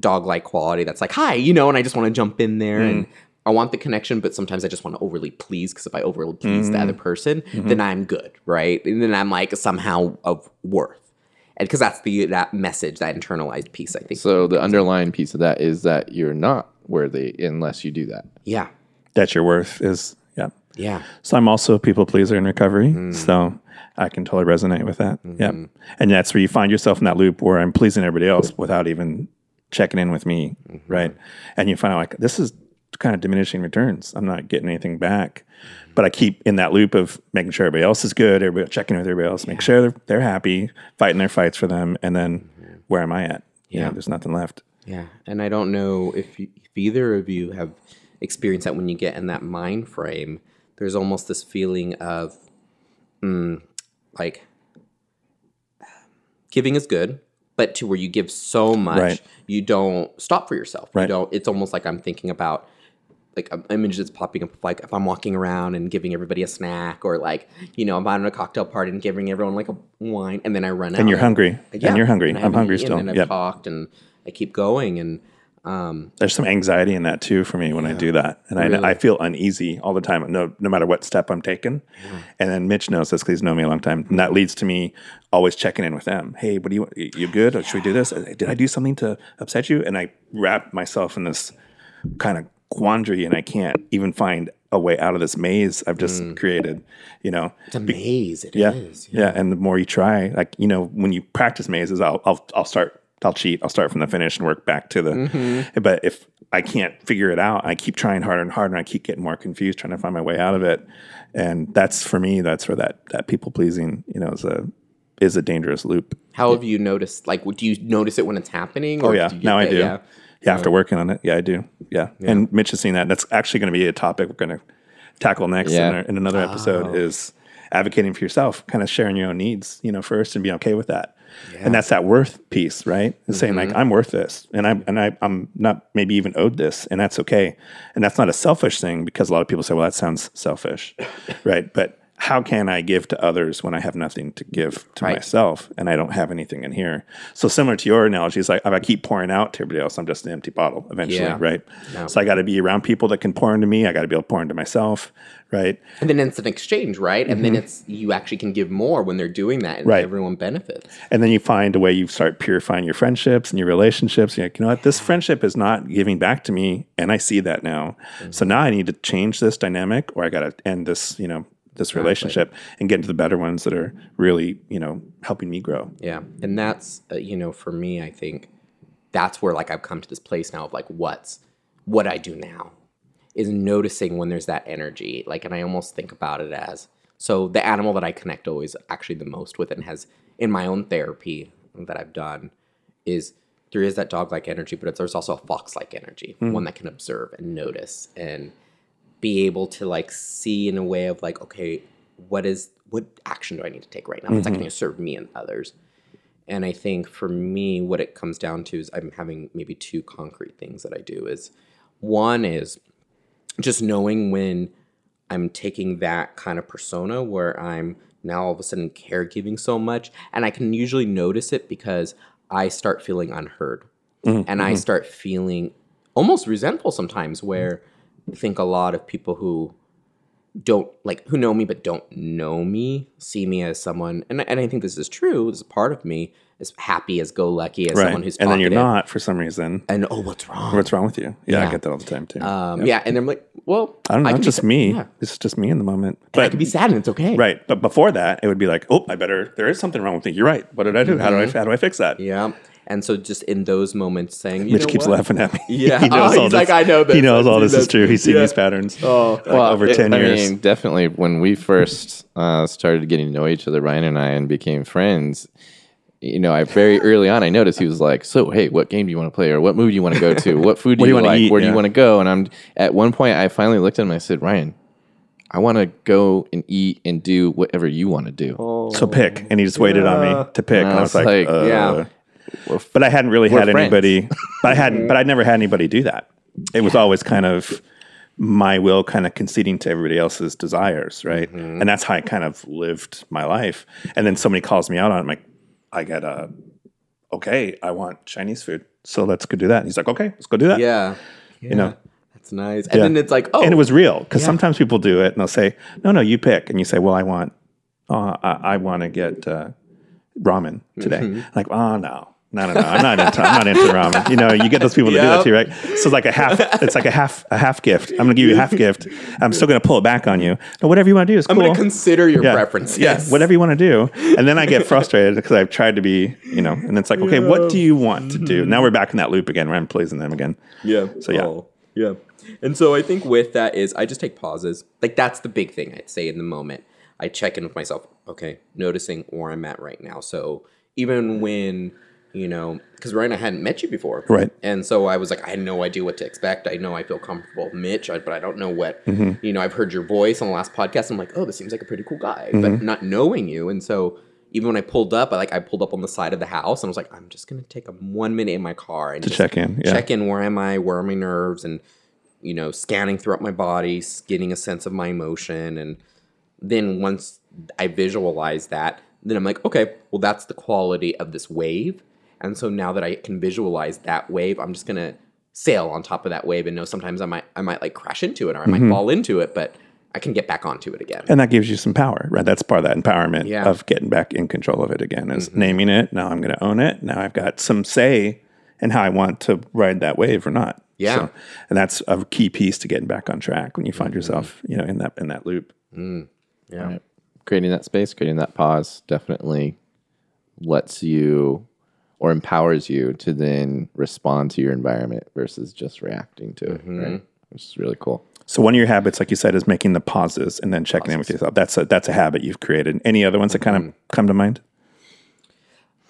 dog-like quality that's like, hi, you know, and I just want to jump in there mm. and I want the connection, but sometimes I just want to overly please, because if I overly please mm-hmm. the other person, mm-hmm. then I'm good, right? And then I'm like somehow of worth. And because that's the that message, that internalized piece, I think. So the underlying piece of that is that you're not worthy unless you do that. Yeah. That your worth is... Yeah. So I'm also a people pleaser in recovery. Mm. So I can totally resonate with that. Mm-hmm. Yeah. And that's where you find yourself in that loop where I'm pleasing everybody else without even checking in with me. Mm-hmm. Right. And you find out like, this is kind of diminishing returns. I'm not getting anything back, mm-hmm. but I keep in that loop of making sure everybody else is good, everybody checking with everybody else, yeah. make sure they're, they're happy, fighting their fights for them. And then mm-hmm. where am I at? Yeah. You know, there's nothing left. Yeah. And I don't know if, you, if either of you have experienced that when you get in that mind frame, there's almost this feeling of, mm, like, giving is good, but to where you give so much, right. you don't stop for yourself. Right. You don't. It's almost like I'm thinking about, like, an image that's popping up, like, if I'm walking around and giving everybody a snack, or, like, you know, I'm on a cocktail party and giving everyone, like, a wine, and then I run out. And you're and, hungry. Yeah, and you're hungry. And I'm hungry still. And then yep. I've talked, and I keep going, and... Um, there's some anxiety in that too for me when yeah, I do that. And really? I I feel uneasy all the time, no no matter what step I'm taking. Yeah. And then Mitch knows this because he's known me a long time. And that leads to me always checking in with them. Hey, what do you, you good? Or yeah. should we do this? Did I do something to upset you? And I wrap myself in this kind of quandary and I can't even find a way out of this maze I've just mm. created, you know. It's a maze. It yeah, is. Yeah. yeah. And the more you try, like, you know, when you practice mazes, I'll I'll, I'll start I'll cheat. I'll start from the finish and work back to the, mm-hmm. but if I can't figure it out, I keep trying harder and harder and I keep getting more confused, trying to find my way out of it. And that's for me, that's where that, that people pleasing, you know, is a, is a dangerous loop. How have you noticed, like, do you notice it when it's happening? Or oh yeah, now I do. Yeah. yeah. After working on it. Yeah, I do. Yeah. yeah. And Mitch has seen that. That's actually going to be a topic we're going to tackle next yeah. in, our, in another oh. episode is advocating for yourself, kind of sharing your own needs, you know, first and being okay with that. Yeah. And that's that worth piece, right? And mm-hmm. saying like, I'm worth this and I'm, and I, I'm not maybe even owed this, and that's okay. And that's not a selfish thing, because a lot of people say, well, that sounds selfish, right? But how can I give to others when I have nothing to give to right. myself, and I don't have anything in here? So similar to your analogy, it's like if I keep pouring out to everybody else, I'm just an empty bottle eventually, yeah. right? Yeah. So I got to be around people that can pour into me. I got to be able to pour into myself, right? And then it's an exchange, right? Mm-hmm. And then it's you actually can give more when they're doing that, and right. everyone benefits. And then you find a way you start purifying your friendships and your relationships. You're like, you know what? This friendship is not giving back to me, and I see that now. Mm-hmm. So now I need to change this dynamic, or I got to end this, you know, this relationship exactly. and get into the better ones that are really, you know, helping me grow. Yeah. And that's, uh, you know, for me, I think that's where like I've come to this place now of like, what's, what I do now is noticing when there's that energy. Like, and I almost think about it as, so the animal that I connect always actually the most with and has in my own therapy that I've done is there is that dog-like energy, but it's, there's also a fox-like energy, mm. one that can observe and notice and be able to like see in a way of like, okay, what is, what action do I need to take right now that's mm-hmm. not going to serve me and others? And I think for me, what it comes down to is I'm having maybe two concrete things that I do is one is just knowing when I'm taking that kind of persona where I'm now all of a sudden caregiving so much, and I can usually notice it because I start feeling unheard mm-hmm. and I start feeling almost resentful sometimes where I think a lot of people who don't like who know me but don't know me see me as someone, and and I think this is true. This is part of me as happy as go lucky as right. someone who's and then you're not for some reason. And oh, what's wrong? What's wrong with you? Yeah, yeah. I get that all the time too. Um, yep. Yeah, and I'm like, well, I don't know. I it's just be, me. Yeah. It's just me in the moment. But and I can be sad, and it's okay. Right, but before that, it would be like, oh, I better. There is something wrong with me. You're right. What did I do? Mm-hmm. How do I? How do I fix that? Yeah. And so just in those moments saying, you Mitch know keeps what? laughing at me. Yeah. He knows oh, all he's this. like, I know this. He knows all this, this is true. He's seen yeah. these patterns oh, like well, over it, ten years. I mean, definitely when we first uh, started getting to know each other, Ryan and I, and became friends, you know, I very early on, I noticed he was like, so, hey, what game do you want to play? Or what movie do you want to go to? What food do, you, do you like? Eat? Where yeah. do you want to go? And I'm at one point, I finally looked at him and I said, Ryan, I want to go and eat and do whatever you want to do. Oh, so pick. And he just waited yeah. on me to pick. And I was, and I was like, like uh, yeah. F- but I hadn't really had friends. anybody, but I hadn't, but I'd never had anybody do that. It was always kind of my will kind of conceding to everybody else's desires. Right. Mm-hmm. And that's how I kind of lived my life. And then somebody calls me out on it. I'm like, I got a, okay, I want Chinese food. So let's go do that. And he's like, okay, let's go do that. Yeah. yeah. You know, that's nice. And yeah. then it's like, oh, and it was real. Cause yeah. sometimes people do it and they'll say, no, no, you pick. And you say, well, I want, uh, I, I want to get uh, ramen today. Mm-hmm. Like, oh no. No, no, no. I'm not into. I'm not into ramen. You know, you get those people yep. to do that too, right? So it's like a half. It's like a half. A half gift. I'm gonna give you a half gift. I'm still gonna pull it back on you. But whatever you want to do is. I'm cool. I'm gonna consider your yeah. preferences. Yeah, whatever you want to do. And then I get frustrated because I've tried to be, you know, and it's like, okay, yeah. what do you want to do? Now we're back in that loop again, where I'm pleasing them again. Yeah. So yeah. Oh, yeah. And so I think with that is I just take pauses. Like that's the big thing I'd say in the moment. I check in with myself. Okay, noticing where I'm at right now. So even when. You know, because Ryan, I hadn't met you before. Right. And so I was like, I had no idea what to expect. I know I feel comfortable, Mitch, I, but I don't know what, mm-hmm. you know, I've heard your voice on the last podcast. I'm like, oh, this seems like a pretty cool guy, mm-hmm. but not knowing you. And so even when I pulled up, I like I pulled up on the side of the house and I was like, I'm just going to take a one minute in my car and to check in. Yeah. Check in. Where am I? Where are my nerves? And, you know, scanning throughout my body, getting a sense of my emotion. And then once I visualize that, then I'm like, okay, well, that's the quality of this wave. And so now that I can visualize that wave, I'm just going to sail on top of that wave and know sometimes I might I might like crash into it or I mm-hmm. might fall into it, but I can get back onto it again. And that gives you some power, right? That's part of that empowerment yeah. of getting back in control of it again is mm-hmm. naming it. Now I'm going to own it. Now I've got some say in how I want to ride that wave or not. Yeah. So, and that's a key piece to getting back on track when you find mm-hmm. yourself, you know, in that in that loop. Mm. Yeah. Right. Creating that space, creating that pause definitely lets you... or empowers you to then respond to your environment versus just reacting to it, mm-hmm. right? Which is really cool. So one of your habits, like you said, is making the pauses and then checking pauses. in with yourself. That's a that's a habit you've created. Any other ones that kind mm-hmm. of come to mind?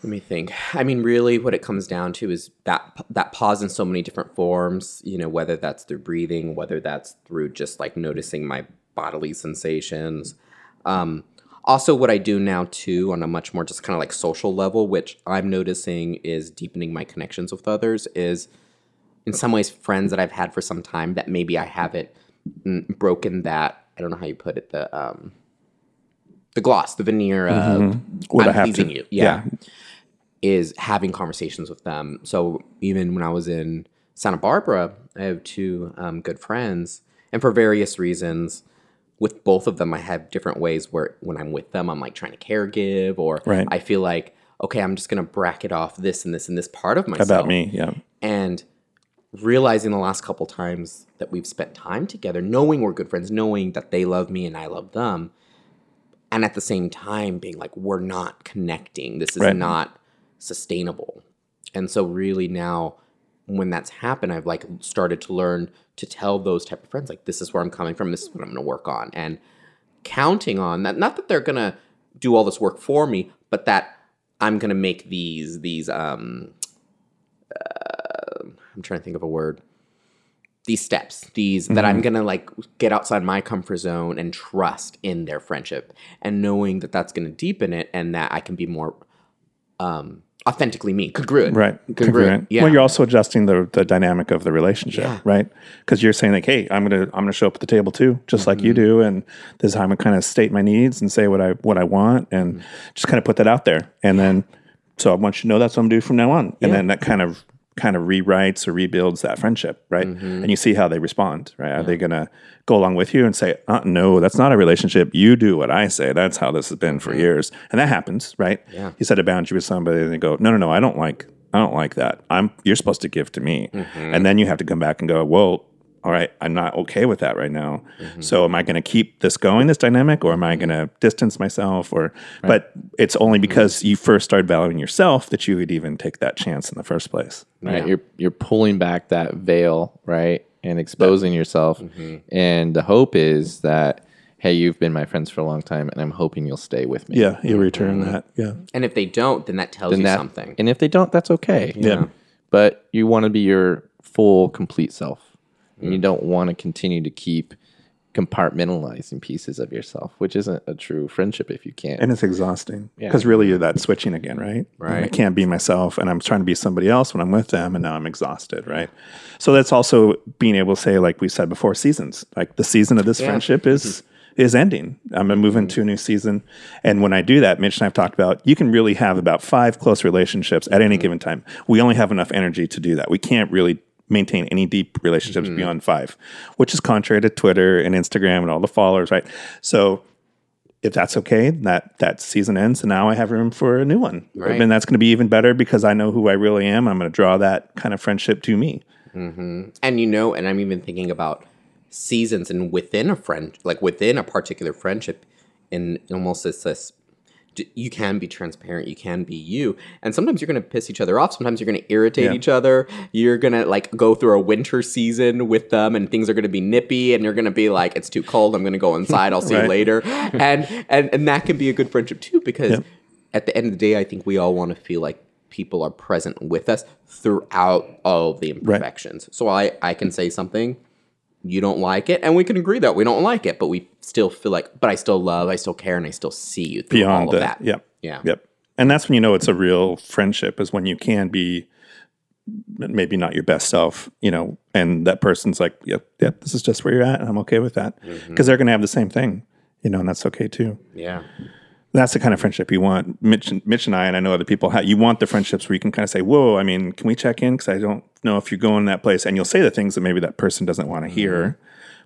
Let me think. I mean, really what it comes down to is that that pause in so many different forms, you know, whether that's through breathing, whether that's through just like noticing my bodily sensations. Um, also, what I do now, too, on a much more just kind of like social level, which I'm noticing is deepening my connections with others, is in some ways friends that I've had for some time that maybe I haven't broken that, I don't know how you put it, the um, the gloss, the veneer of mm-hmm. I'm pleasing you. Yeah. yeah. Is having conversations with them. So even when I was in Santa Barbara, I have two um, good friends. And for various reasons, with both of them, I have different ways where when I'm with them, I'm like trying to caregive, or right. I feel like, okay, I'm just going to bracket off this and this and this part of myself. About me, yeah. And realizing the last couple times that we've spent time together, knowing we're good friends, knowing that they love me and I love them, and at the same time being like, we're not connecting. This is right. not sustainable. And so really now when that's happened, I've like started to learn to tell those type of friends, like, this is where I'm coming from. This is what I'm going to work on. And counting on that, not that they're going to do all this work for me, but that I'm going to make these, these, um, uh, I'm trying to think of a word, these steps, these mm-hmm. that I'm going to like get outside my comfort zone and trust in their friendship, and knowing that that's going to deepen it and that I can be more um, authentically me, congruent. Right. Congruent. congruent. Yeah. Well, you're also adjusting the the dynamic of the relationship, yeah. right? Because you're saying like, hey, I'm going to I'm going to show up at the table too, just mm-hmm. like you do. And this is how I'm going to kind of state my needs and say what I, what I want, and mm-hmm. just kind of put that out there. And then, so I want you to know that's what I'm going to do from now on. And yeah. then that kind of kind of rewrites or rebuilds that friendship, right? Mm-hmm. And you see how they respond, right? Are yeah. they going to go along with you and say, uh, no, that's not a relationship. You do what I say. That's how this has been for years. And that happens, right? Yeah. You set a boundary with somebody and they go, no, no, no, I don't like, I don't like that. I'm, you're supposed to give to me. Mm-hmm. And then you have to come back and go, well, all right, I'm not okay with that right now. Mm-hmm. So am I going to keep this going, this dynamic, or am I going to distance myself? Or, right. But it's only because mm-hmm. you first started valuing yourself that you would even take that chance in the first place. Right. Yeah. You're you're pulling back that veil, right, and exposing yeah. yourself. Mm-hmm. And the hope is that, hey, you've been my friends for a long time, and I'm hoping you'll stay with me. Yeah, you'll return mm-hmm. that. Yeah. And if they don't, then that tells then you that, something. And if they don't, that's okay. Yeah. Know? But you want to be your full, complete self. And you don't want to continue to keep compartmentalizing pieces of yourself, which isn't a true friendship if you can't. And it's exhausting because yeah. really you're that switching again, right? Right. And I can't be myself, and I'm trying to be somebody else when I'm with them, and now I'm exhausted, right? So that's also being able to say, like we said before, seasons. Like the season of this yeah. friendship is mm-hmm. is ending. I'm going to move mm-hmm. into a new season. And when I do that, Mitch and I have talked about, you can really have about five close relationships at any mm-hmm. given time. We only have enough energy to do that. We can't really maintain any deep relationships mm-hmm. beyond five, which is contrary to Twitter and Instagram and all the followers, right? So if that's okay, that that season ends, and now I have room for a new one. Right. And that's going to be even better because I know who I really am. I'm going to draw that kind of friendship to me. Mm-hmm. And you know, and I'm even thinking about seasons and within a friend, like within a particular friendship, in almost this, this you can be transparent, you can be you, and sometimes you're going to piss each other off, sometimes you're going to irritate yeah. each other, you're going to like go through a winter season with them, and things are going to be nippy, and you're going to be like, it's too cold, I'm going to go inside, I'll see right. you later, and, and and that can be a good friendship too, because yeah. at the end of the day, I think we all want to feel like people are present with us throughout all of the imperfections, right. so I, I can say something, you don't like it, and we can agree that we don't like it, but we still feel like, but I still love, I still care, and I still see you through beyond all of the, that. Yep. Yeah. Yep. And that's when you know it's a real friendship, is when you can be maybe not your best self, you know, and that person's like, yep, yep, this is just where you're at, and I'm okay with that. Because mm-hmm. they're going to have the same thing, you know, and that's okay too. Yeah. That's the kind of friendship you want. Mitch, Mitch and I, and I know other people, have, you want the friendships where you can kind of say, whoa, I mean, can we check in? Because I don't know if you're going to that place. And you'll say the things that maybe that person doesn't want to hear.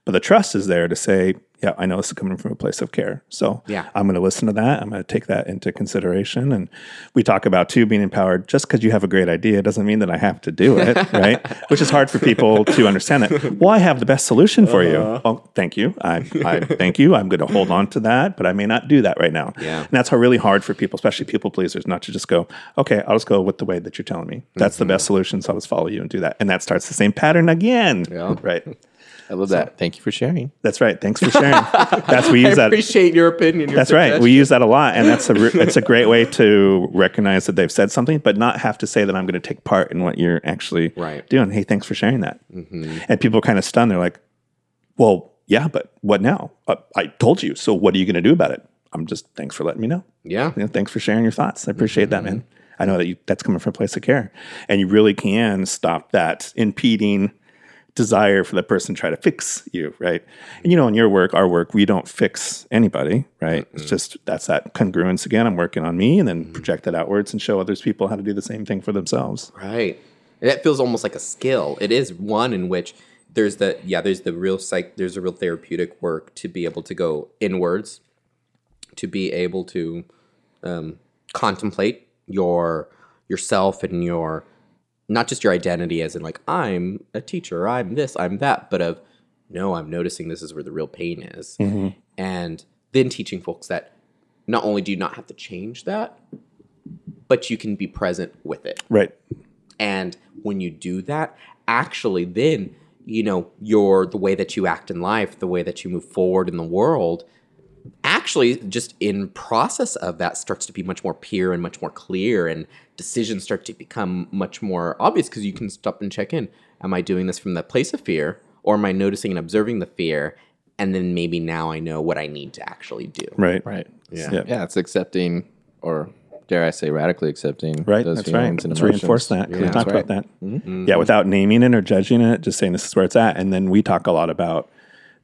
But the trust is there to say, yeah, I know this is coming from a place of care. So yeah. I'm going to listen to that. I'm going to take that into consideration. And we talk about, too, being empowered. Just because you have a great idea doesn't mean that I have to do it, right? Which is hard for people to understand that. Well, I have the best solution for uh, you. Oh, thank you. I, I thank you. I'm going to hold on to that, but I may not do that right now. Yeah. And that's how really hard for people, especially people pleasers, not to just go, okay, I'll just go with the way that you're telling me. That's mm-hmm. the best solution, so I'll just follow you and do that. And that starts the same pattern again, yeah. right? I love so, that. Thank you for sharing. That's right. Thanks for sharing. That's we use I that. Appreciate your opinion. Your that's suggestion. Right. We use that a lot, and that's a re- it's a great way to recognize that they've said something, but not have to say that I'm going to take part in what you're actually right. doing. Hey, thanks for sharing that. Mm-hmm. And people are kind of stunned. They're like, "Well, yeah, but what now? Uh, I told you. So what are you going to do about it? I'm just, thanks for letting me know. Yeah. You know, thanks for sharing your thoughts. I appreciate mm-hmm. that, man. I know that you, that's coming from a place of care. And you really can stop that impeding desire for the person to try to fix you, right? And, you know, in your work, our work, we don't fix anybody, right? Mm-hmm. It's just, that's that congruence again. I'm working on me and then mm-hmm. project it outwards and show others people how to do the same thing for themselves. Right. And that feels almost like a skill. It is one in which there's the, yeah, there's the real psych, there's a real therapeutic work to be able to go inwards, to be able to um, contemplate your yourself and your, not just your identity as in like, I'm a teacher, I'm this, I'm that, but of, no, I'm noticing this is where the real pain is. Mm-hmm. And then teaching folks that not only do you not have to change that, but you can be present with it. Right. And when you do that, actually then, you know, your the way that you act in life, the way that you move forward in the world, actually just in process of that starts to be much more pure and much more clear, and decisions start to become much more obvious because you can stop and check in. Am I doing this from the place of fear, or am I noticing and observing the fear? And then maybe now I know what I need to actually do. Right. Right. Yeah. Yeah. yeah it's accepting, or dare I say radically accepting right. those that's feelings right. and emotions. Let's reinforce that. Yeah. We talked right. about that. Mm-hmm. Yeah. Without naming it or judging it, just saying this is where it's at. And then we talk a lot about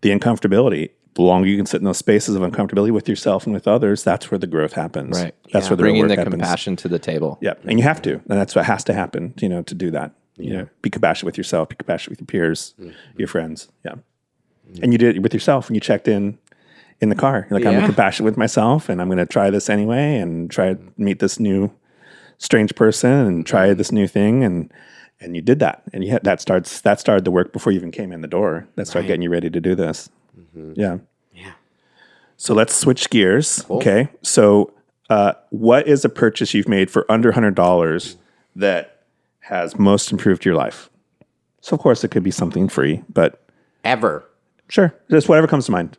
the uncomfortability. The longer you can sit in those spaces of uncomfortability with yourself and with others, that's where the growth happens. Right. That's yeah. where the bringing the happens. Compassion to the table. Yeah. And you have to, and that's what has to happen, you know, to do that. Yeah. You know, be compassionate with yourself, be compassionate with your peers, mm-hmm. your friends. Yeah. Mm-hmm. And you did it with yourself when you checked in in the car. You're like, yeah. I'm compassionate with myself, and I'm going to try this anyway, and try to meet this new strange person, and try this new thing. And, and you did that. And you had, that starts, that started the work before you even came in the door. That started right. getting you ready to do this. Mm-hmm. Yeah. Yeah. So let's switch gears. Cool. Okay. So uh, what is a purchase you've made for under one hundred dollars that has most improved your life? So, of course, it could be something free, but... Ever. Sure. Just whatever comes to mind.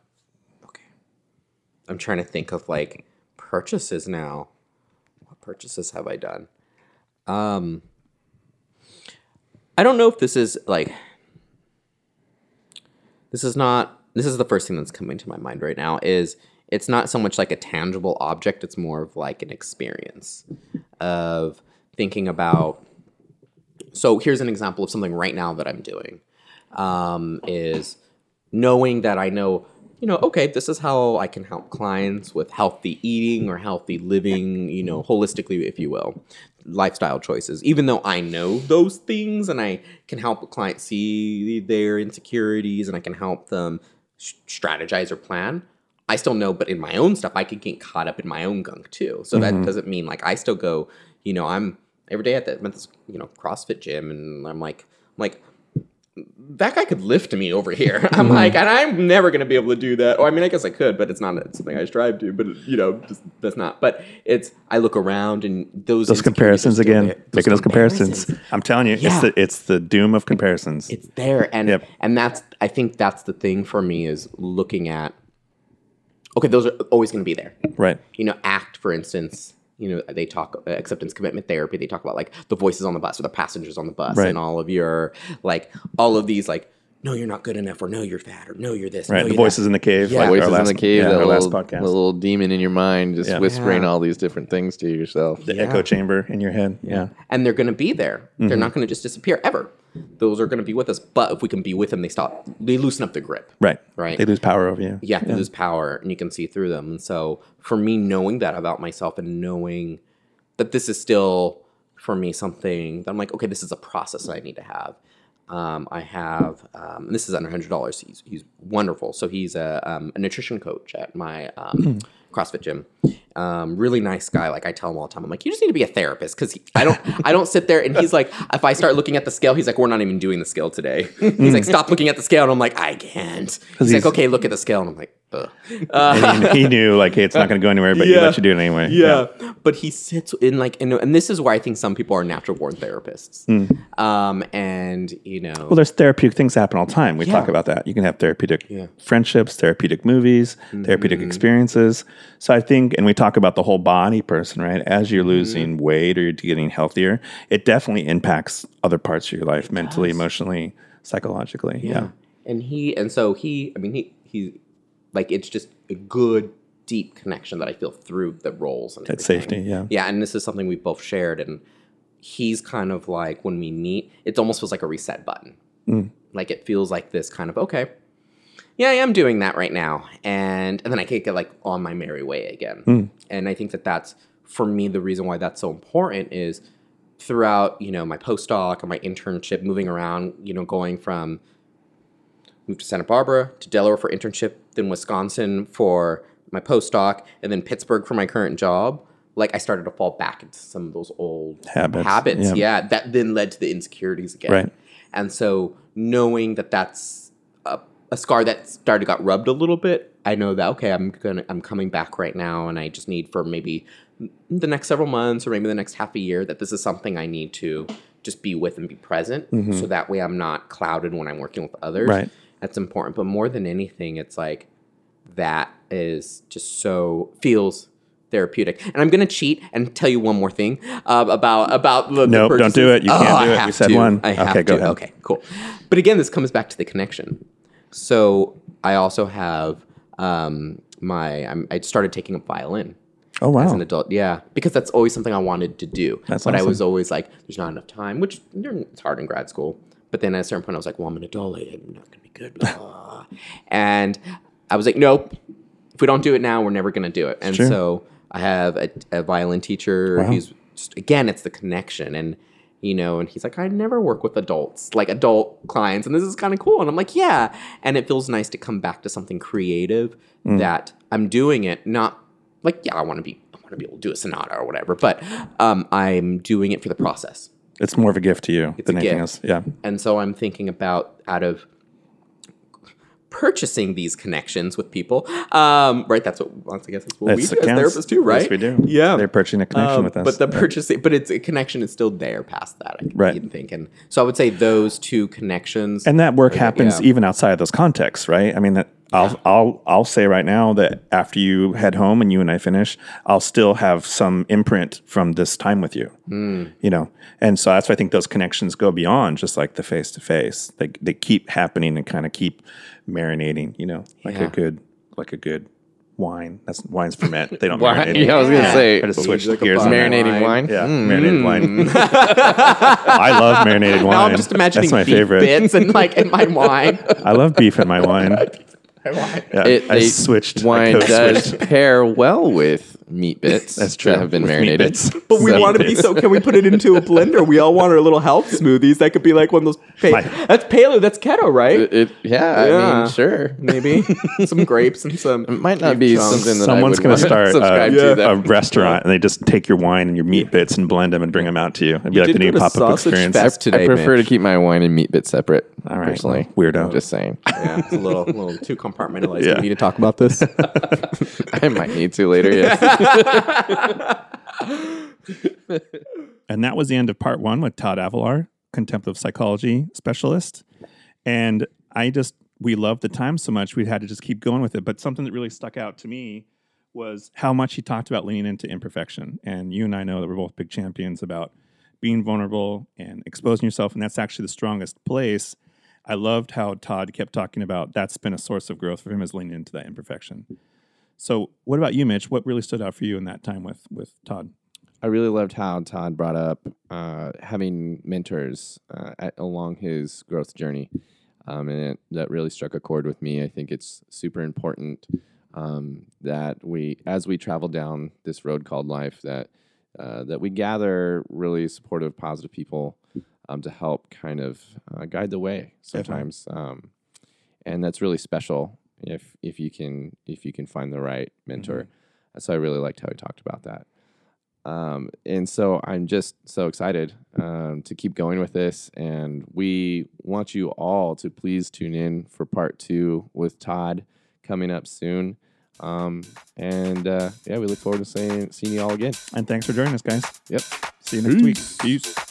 Okay. I'm trying to think of, like, purchases now. What purchases have I done? Um, I don't know if this is, like... This is not... This is the first thing that's coming to my mind right now, is it's not so much like a tangible object. It's more of like an experience of thinking about. So here's an example of something right now that I'm doing, um, is knowing that I know, you know, okay, this is how I can help clients with healthy eating or healthy living, you know, holistically, if you will, lifestyle choices, even though I know those things and I can help a client see their insecurities and I can help them strategize or plan. I still know, but in my own stuff, I could get caught up in my own gunk too. So mm-hmm. that doesn't mean like I still go, you know, I'm every day at that, you know, CrossFit gym, and I'm like, I'm like, that guy could lift me over here. I'm mm-hmm. like, and I'm never going to be able to do that. Or I mean, I guess I could, but it's not it's something I strive to, but it, you know, just, that's not, but it's, I look around and those, those comparisons again, there, those making those comparisons. comparisons. I'm telling you, yeah. it's the, it's the doom of comparisons. It's there. And, yep. and that's, I think that's the thing for me, is looking at, okay, those are always going to be there. Right. You know, ACT, for instance, you know, they talk uh, acceptance commitment therapy. They talk about like the voices on the bus or the passengers on the bus right. and all of your, like all of these, like, no, you're not good enough, or no, you're fat, or no, you're this. Right. No, the voices that. in the cave. Yeah. Like voices last, in the cave. Yeah, that little, last podcast. little demon in your mind, just yeah. whispering yeah. all these different things to yourself. The yeah. echo chamber in your head. Yeah. And they're going to be there. Mm-hmm. They're not going to just disappear ever. Those are going to be with us. But if we can be with them, they stop, they loosen up the grip. Right. Right. They lose power over you. Yeah. They yeah. lose power, and you can see through them. And so for me, knowing that about myself and knowing that this is still for me something that I'm like, okay, this is a process I need to have. Um, I have, um, and this is under one hundred dollars. He's, he's wonderful. So he's a, um, a nutrition coach at my um, mm. CrossFit gym. Um, really nice guy. Like I tell him all the time, I'm like, you just need to be a therapist, because I don't, I don't sit there. And he's like, if I start looking at the scale, he's like, we're not even doing the scale today. He's like, stop looking at the scale. And I'm like, I can't. He's, he's like, okay, look at the scale. And I'm like, ugh. Uh, he, he knew like, hey, it's not going to go anywhere, but yeah, he let you do it anyway. Yeah. yeah. But he sits in like, and, and this is where I think some people are natural born therapists. Mm. Um, and you know, well, there's therapeutic things happen all the time. We yeah. talk about that. You can have therapeutic yeah. friendships, therapeutic movies, mm-hmm. therapeutic experiences. So I think, and we talk about the whole body person, right? As you're losing mm-hmm. weight or you're getting healthier, it definitely impacts other parts of your life, it mentally, does. emotionally, psychologically. Yeah. yeah. And he, and so he, I mean, he, he, like, it's just a good, deep connection that I feel through the roles. And that safety, yeah. Yeah, and this is something we both shared. And he's kind of like, when we meet, it almost feels like a reset button. Mm. Like, it feels like this kind of, okay, yeah, I am doing that right now. And and then I can't get, like, on my merry way again. Mm. And I think that that's, for me, the reason why that's so important is throughout, you know, my postdoc or my internship, moving around, you know, going from, moved to Santa Barbara, to Delaware for internship, then Wisconsin for my postdoc, and then Pittsburgh for my current job, like, I started to fall back into some of those old habits. habits. Yeah. yeah. That then led to the insecurities again. Right. And so knowing that that's a, a scar that started, got rubbed a little bit, I know that, okay, I'm gonna, I'm coming back right now, and I just need for maybe the next several months or maybe the next half a year that this is something I need to just be with and be present. Mm-hmm. So that way I'm not clouded when I'm working with others. Right. That's important. But more than anything, it's like, that is just so, feels therapeutic. And I'm going to cheat and tell you one more thing uh, about, about the No, nope, don't do it. You oh, can't do I it. We said to. one. I have okay, to. Go ahead. Okay, cool. But again, this comes back to the connection. So I also have um, my, I'm, I started taking up violin. Oh, wow. As an adult, yeah. Because that's always something I wanted to do. That's But awesome. I was always like, there's not enough time, which it's hard in grad school. But then at a certain point, I was like, well, I'm an adult. I'm not going to be good. Blah. And I was like, nope. If we don't do it now, we're never going to do it. And sure. so I have a, a violin teacher. Wow. He's just, again, it's the connection. And, you know, and he's like, I never work with adults, like adult clients. And this is kind of cool. And I'm like, yeah. And it feels nice to come back to something creative mm. that I'm doing it. Not like, yeah, I want to be, I want to be able to do a sonata or whatever, but um, I'm doing it for the process. It's more of a gift to you it's than anything gift. else. Yeah. And so I'm thinking about out of, purchasing these connections with people, um, right? That's what once I guess that's what that's we do as therapists too, right? Yes, we do. Yeah, they're purchasing a connection um, with us, but the yeah. purchasing, but it's a connection is still there past that. I right. even think, and so I would say those two connections, and that work happens that, yeah. even outside of those contexts, right? I mean, that I'll yeah. I'll I'll say right now that after you head home and you and I finish, I'll still have some imprint from this time with you, mm. you know, and so that's why I think those connections go beyond just like the face to face. They they keep happening and kind of keep. Marinating, you know, like yeah. a good, like a good wine. That's wine's ferment. They don't marinate. Yeah, I was gonna yeah. say, I switch like gears. Marinating wine. wine. Yeah, mm. marinated wine. I love marinated wine. Now I'm just imagining That's my beef bits and like in my wine. I love beef in my wine. Yeah, it, I switched. Wine I does pair well with meat bits That's true. that have been with marinated. But we so. want to be so, can we put it into a blender? We all want our little health smoothies. That could be like one of those, pale, that's paleo, that's keto, right? It, it, yeah, yeah, I mean, sure. Maybe. some grapes and some. It might not be chunks. something that Someone's I would gonna want start to uh, yeah. a restaurant and they just take your wine and your meat bits and blend them and bring them out to you. It'd be you like the new pop-up experience. Today, I prefer man. to keep my wine and meat bits separate. All right. Personally. Weirdo. I'm just saying. Yeah, it's a little, little too compartmentalized. Yeah. You need to talk about this? I might need to later, yeah. And that was the end of part one with Todd Avalar, contemplative psychology specialist. And I just, we loved the time so much, we had to just keep going with it. But something that really stuck out to me was how much he talked about leaning into imperfection. And you and I know that we're both big champions about being vulnerable and exposing yourself. And that's actually the strongest place. I loved how Todd kept talking about that's been a source of growth for him, is leaning into that imperfection. So what about you, Mitch? What really stood out for you in that time with, with Todd? I really loved how Todd brought up uh, having mentors uh, at, along his growth journey. Um, and it, that really struck a chord with me. I think it's super important um, that we, as we travel down this road called life, that uh, that we gather really supportive, positive people um, to help kind of uh, guide the way sometimes. Um, and that's really special. If if you can if you can find the right mentor, mm-hmm. so I really liked how he talked about that, um, and so I'm just so excited um, to keep going with this. And we want you all to please tune in for part two with Todd coming up soon. Um, and uh, yeah, we look forward to seeing seeing you all again. And thanks for joining us, guys. Yep. See you next Peace. week. Peace.